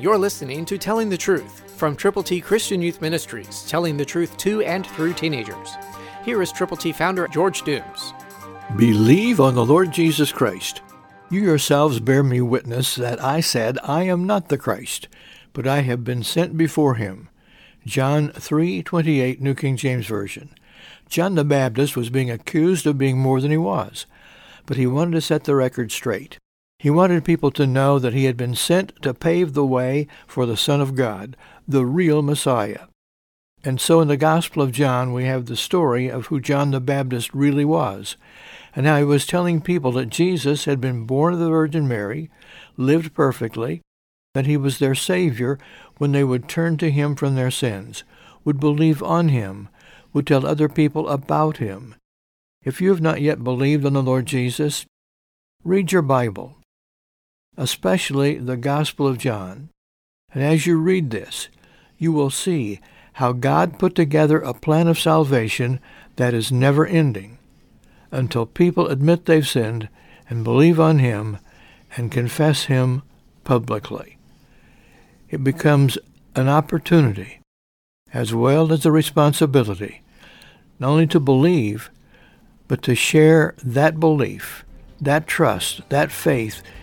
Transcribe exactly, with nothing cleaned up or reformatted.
You're listening to Telling the Truth from Triple T Christian Youth Ministries, telling the truth to and through teenagers. Here is Triple T founder George Dooms. Believe on the Lord Jesus Christ. You yourselves bear me witness that I said, I am not the Christ, but I have been sent before him. John three twenty-eight, New King James Version. John the Baptist was being accused of being more than he was, but he wanted to set the record straight. He wanted people to know that he had been sent to pave the way for the Son of God, the real Messiah. And so in the Gospel of John, we have the story of who John the Baptist really was, and how he was telling people that Jesus had been born of the Virgin Mary, lived perfectly, that he was their Savior when they would turn to him from their sins, would believe on him, would tell other people about him. If you have not yet believed on the Lord Jesus, read your Bible, especially the Gospel of John. And as you read this, you will see how God put together a plan of salvation that is never ending until people admit they've sinned and believe on him and confess him publicly. It becomes an opportunity as well as a responsibility not only to believe, but to share that belief, that trust, that faith